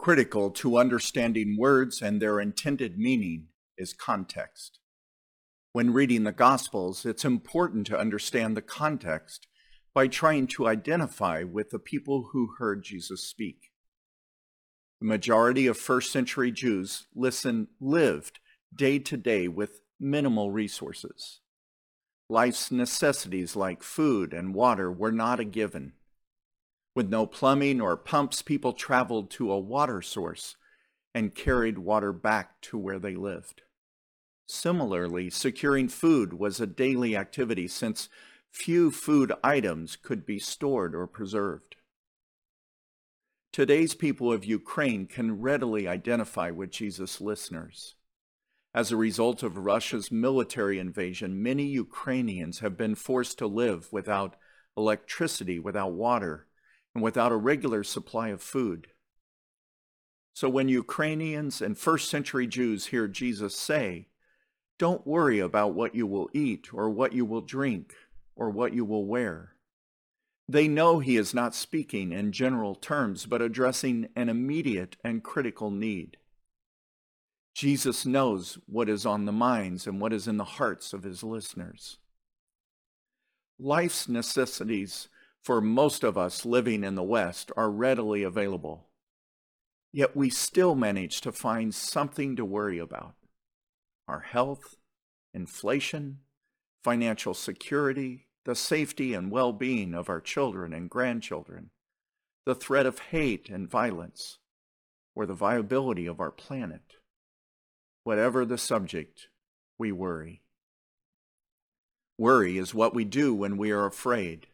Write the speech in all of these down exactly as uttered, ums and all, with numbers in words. Critical to understanding words and their intended meaning is context. When reading the Gospels, it's important to understand the context by trying to identify with the people who heard Jesus speak. The majority of first century Jews listened, lived day to day with minimal resources. Life's necessities like food and water were not a given. With no plumbing or pumps, people traveled to a water source and carried water back to where they lived. Similarly, securing food was a daily activity since few food items could be stored or preserved. Today's people of Ukraine can readily identify with Jesus' listeners. As a result of Russia's military invasion, many Ukrainians have been forced to live without electricity, without water, and without a regular supply of food. So when Ukrainians and first century Jews hear Jesus say, "Don't worry about what you will eat or what you will drink or what you will wear," they know he is not speaking in general terms, but addressing an immediate and critical need. Jesus knows what is on the minds and what is in the hearts of his listeners. Life's necessities for most of us living in the West are readily available, yet we still manage to find something to worry about. Our health, inflation, financial security, the safety and well-being of our children and grandchildren, the threat of hate and violence, or the viability of our planet. Whatever the subject, we worry. Worry is what we do when we are afraid.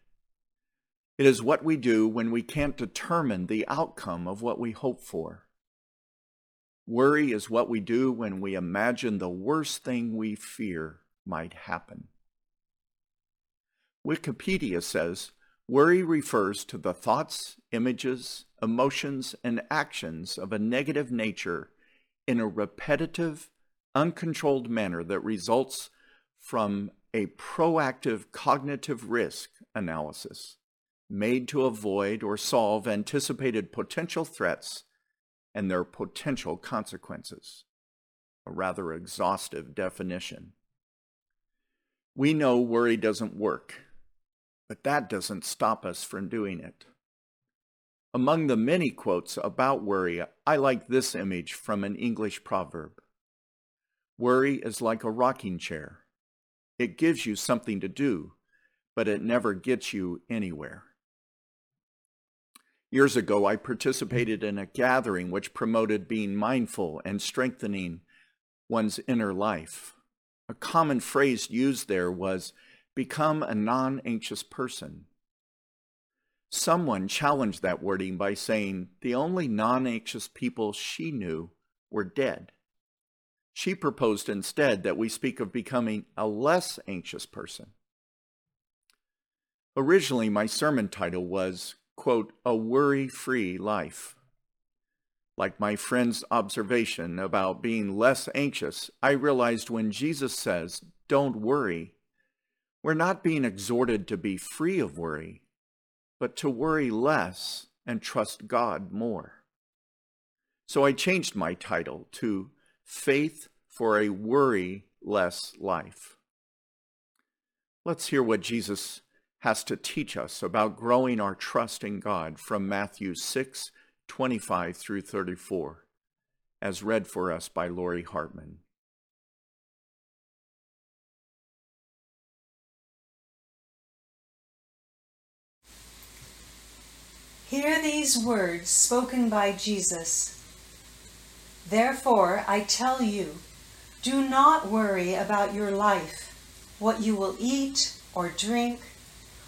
It is what we do when we can't determine the outcome of what we hope for. Worry is what we do when we imagine the worst thing we fear might happen. Wikipedia says, worry refers to the thoughts, images, emotions, and actions of a negative nature in a repetitive, uncontrolled manner that results from a proactive cognitive risk analysis made to avoid or solve anticipated potential threats and their potential consequences. A rather exhaustive definition. We know worry doesn't work, but that doesn't stop us from doing it. Among the many quotes about worry, I like this image from an English proverb. Worry is like a rocking chair. It gives you something to do, but it never gets you anywhere. Years ago, I participated in a gathering which promoted being mindful and strengthening one's inner life. A common phrase used there was, become a non-anxious person. Someone challenged that wording by saying the only non-anxious people she knew were dead. She proposed instead that we speak of becoming a less anxious person. Originally, my sermon title was, quote, a worry-free life. Like my friend's observation about being less anxious, I realized when Jesus says, don't worry, we're not being exhorted to be free of worry, but to worry less and trust God more. So I changed my title to Faith for a Worry-Less Life. Let's hear what Jesus has to teach us about growing our trust in God from Matthew six twenty-five through thirty-four, as read for us by Lori Hartman. Hear these words spoken by Jesus. Therefore, I tell you, do not worry about your life, what you will eat or drink,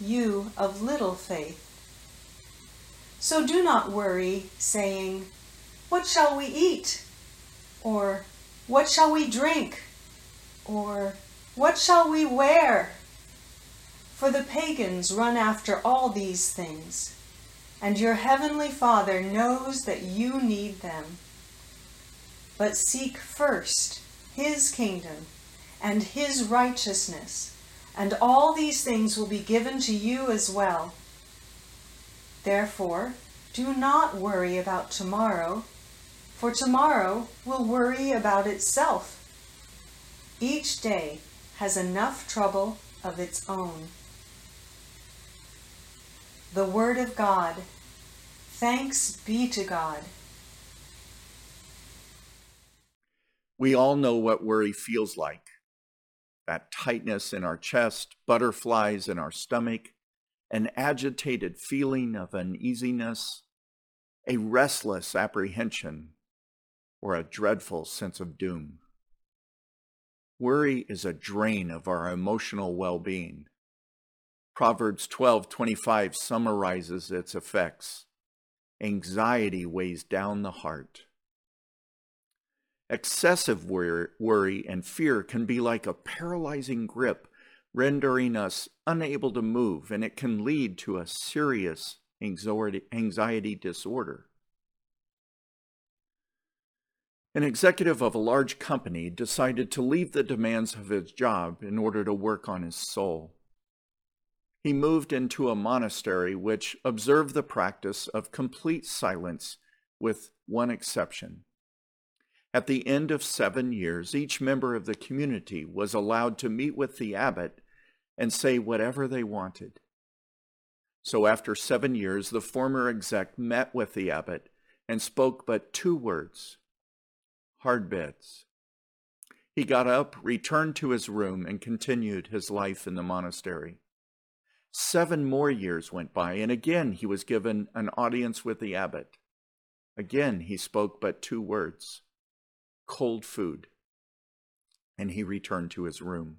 you of little faith? So do not worry, saying, "What shall we eat?" Or, "What shall we drink?" Or, "What shall we wear?" For the pagans run after all these things, and your heavenly Father knows that you need them. But seek first his kingdom and his righteousness, and all these things will be given to you as well. Therefore, do not worry about tomorrow, for tomorrow will worry about itself. Each day has enough trouble of its own. The Word of God. Thanks be to God. We all know what worry feels like. That tightness in our chest, butterflies in our stomach, an agitated feeling of uneasiness, a restless apprehension, or a dreadful sense of doom. Worry is a drain of our emotional well-being. Proverbs twelve twenty-five summarizes its effects. Anxiety weighs down the heart. Excessive worry and fear can be like a paralyzing grip, rendering us unable to move, and it can lead to a serious anxiety disorder. An executive of a large company decided to leave the demands of his job in order to work on his soul. He moved into a monastery which observed the practice of complete silence with one exception. At the end of seven years, each member of the community was allowed to meet with the abbot and say whatever they wanted. So after seven years, the former exec met with the abbot and spoke but two words, hard beds. He got up, returned to his room, and continued his life in the monastery. Seven more years went by, and again he was given an audience with the abbot. Again he spoke but two words, cold food, and he returned to his room.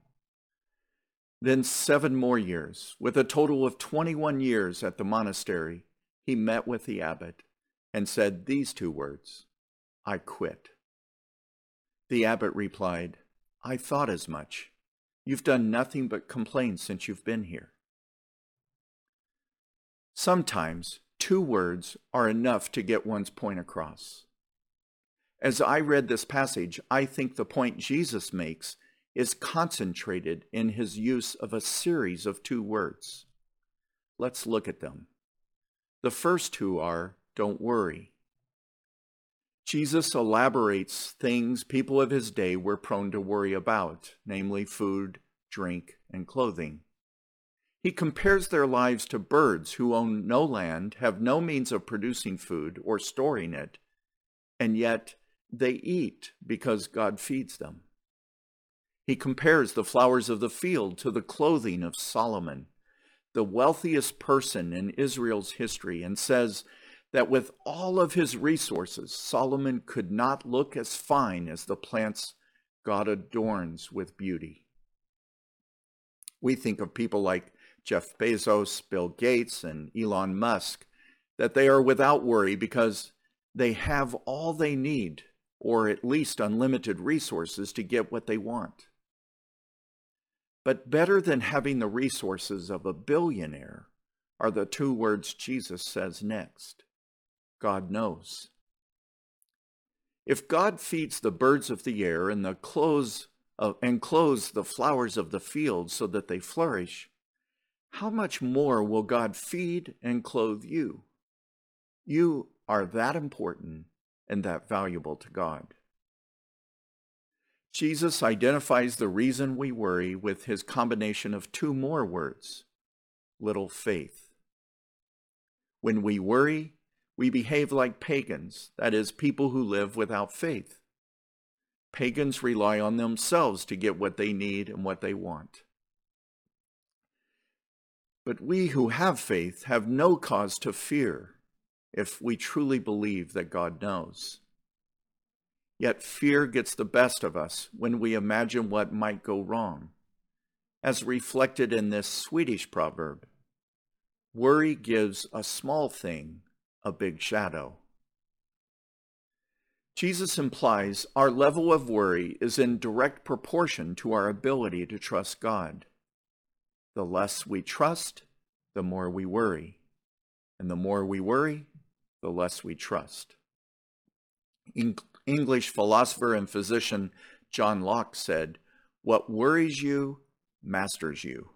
Then seven more years, with a total of twenty-one years at the monastery, he met with the abbot and said these two words, I quit. The abbot replied, I thought as much. You've done nothing but complain since you've been here. Sometimes two words are enough to get one's point across. As I read this passage, I think the point Jesus makes is concentrated in his use of a series of two words. Let's look at them. The first two are, don't worry. Jesus elaborates things people of his day were prone to worry about, namely food, drink, and clothing. He compares their lives to birds who own no land, have no means of producing food or storing it, and yet they eat because God feeds them. He compares the flowers of the field to the clothing of Solomon, the wealthiest person in Israel's history, and says that with all of his resources, Solomon could not look as fine as the plants God adorns with beauty. We think of people like Jeff Bezos, Bill Gates, and Elon Musk, that they are without worry because they have all they need, or at least unlimited resources to get what they want. But better than having the resources of a billionaire are the two words Jesus says next, God knows. If God feeds the birds of the air and the clothes of, and clothes the flowers of the field so that they flourish, how much more will God feed and clothe you? You are that important and that valuable to God. Jesus identifies the reason we worry with his combination of two more words, little faith. When we worry, we behave like pagans, that is, people who live without faith. Pagans rely on themselves to get what they need and what they want. But we who have faith have no cause to fear if we truly believe that God knows. Yet fear gets the best of us when we imagine what might go wrong, as reflected in this Swedish proverb, worry gives a small thing a big shadow. Jesus implies our level of worry is in direct proportion to our ability to trust God. The less we trust, the more we worry. And the more we worry, the less we trust. In- English philosopher and physician John Locke said, "What worries you masters you."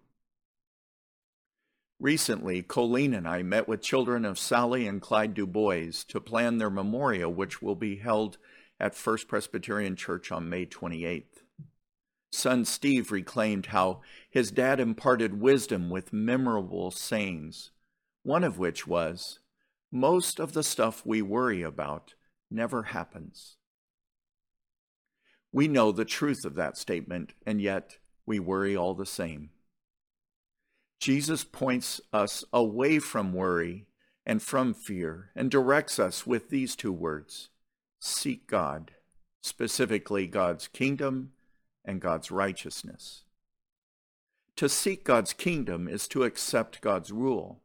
Recently, Colleen and I met with children of Sally and Clyde DuBois to plan their memorial, which will be held at First Presbyterian Church on May twenty-eighth. Son Steve reclaimed how his dad imparted wisdom with memorable sayings, one of which was, "Most of the stuff we worry about never happens." We know the truth of that statement, and yet we worry all the same. Jesus points us away from worry and from fear and directs us with these two words, seek God, specifically God's kingdom and God's righteousness. To seek God's kingdom is to accept God's rule.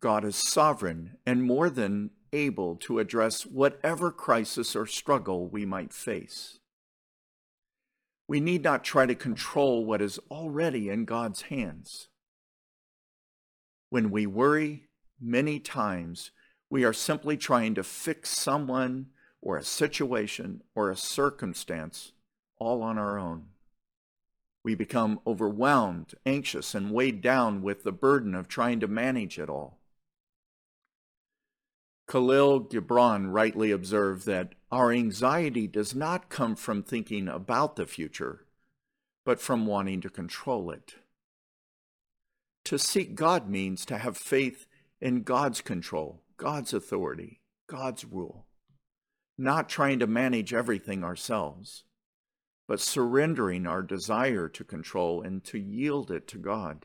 God is sovereign and more than able to address whatever crisis or struggle we might face. We need not try to control what is already in God's hands. When we worry, many times we are simply trying to fix someone or a situation or a circumstance all on our own. We become overwhelmed, anxious, and weighed down with the burden of trying to manage it all. Khalil Gibran rightly observed that our anxiety does not come from thinking about the future, but from wanting to control it. To seek God means to have faith in God's control, God's authority, God's rule, not trying to manage everything ourselves, but surrendering our desire to control and to yield it to God.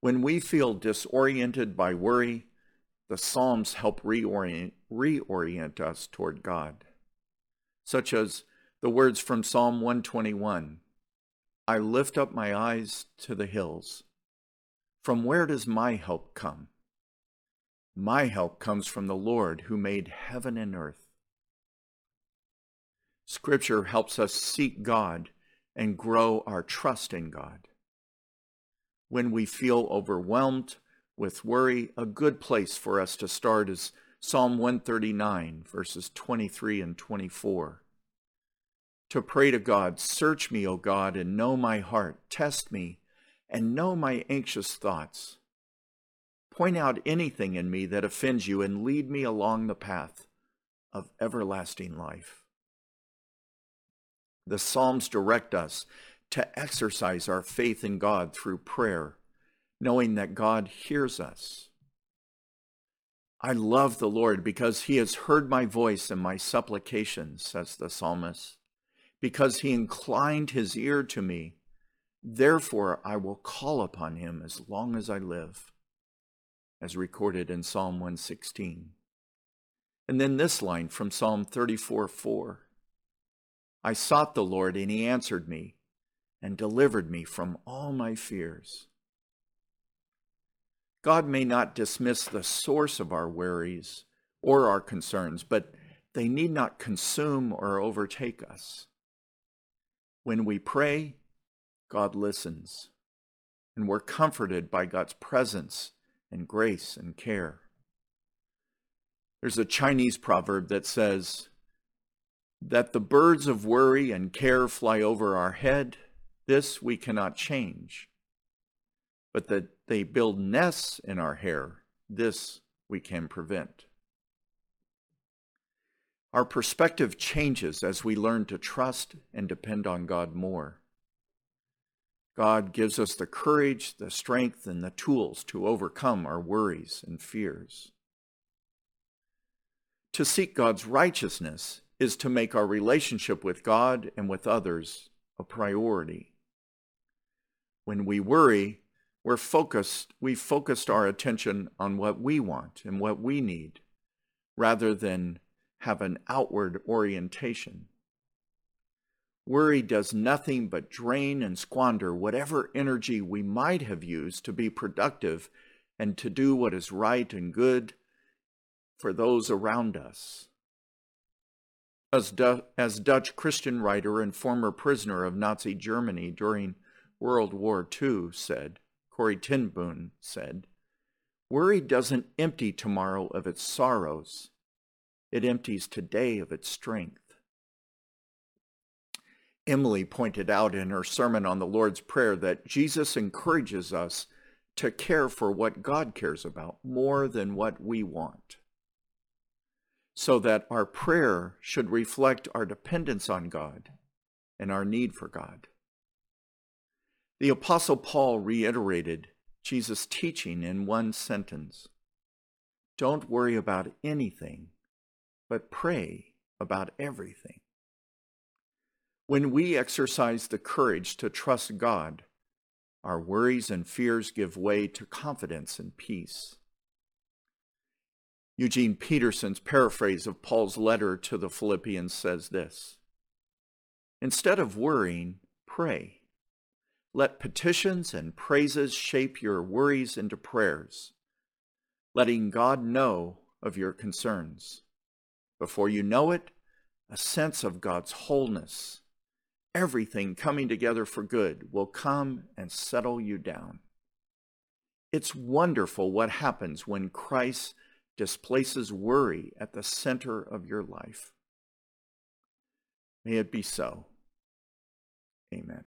When we feel disoriented by worry, the Psalms help reorient, reorient us toward God, such as the words from Psalm one twenty-one, "I lift up my eyes to the hills. From where does my help come? My help comes from the Lord who made heaven and earth." Scripture helps us seek God and grow our trust in God. When we feel overwhelmed with worry, a good place for us to start is Psalm one thirty-nine, verses twenty-three and twenty-four. To pray to God, "Search me, O God, and know my heart. Test me, and know my anxious thoughts. Point out anything in me that offends you, and lead me along the path of everlasting life." The Psalms direct us to exercise our faith in God through prayer, knowing that God hears us. "I love the Lord because he has heard my voice and my supplications," says the psalmist, "because he inclined his ear to me. Therefore, I will call upon him as long as I live," as recorded in Psalm one sixteen. And then this line from Psalm thirty-four four, "I sought the Lord and he answered me and delivered me from all my fears." God may not dismiss the source of our worries or our concerns, but they need not consume or overtake us. When we pray, God listens, and we're comforted by God's presence and grace and care. There's a Chinese proverb that says that the birds of worry and care fly over our head. This we cannot change, but that they build nests in our hair, this we can prevent. Our perspective changes as we learn to trust and depend on God more. God gives us the courage, the strength, and the tools to overcome our worries and fears. To seek God's righteousness is to make our relationship with God and with others a priority. When we worry, we're focused, we've focused our attention on what we want and what we need, rather than have an outward orientation. Worry does nothing but drain and squander whatever energy we might have used to be productive and to do what is right and good for those around us. As, du- as Dutch Christian writer and former prisoner of Nazi Germany during World War Two said, Corrie Ten Boom said, "Worry doesn't empty tomorrow of its sorrows. It empties today of its strength." Emily pointed out in her sermon on the Lord's Prayer that Jesus encourages us to care for what God cares about more than what we want, so that our prayer should reflect our dependence on God and our need for God. The Apostle Paul reiterated Jesus' teaching in one sentence: "Don't worry about anything, but pray about everything." When we exercise the courage to trust God, our worries and fears give way to confidence and peace. Eugene Peterson's paraphrase of Paul's letter to the Philippians says this: "Instead of worrying, pray. Let petitions and praises shape your worries into prayers, letting God know of your concerns. Before you know it, a sense of God's wholeness, everything coming together for good, will come and settle you down." It's wonderful what happens when Christ displaces worry at the center of your life. May it be so. Amen.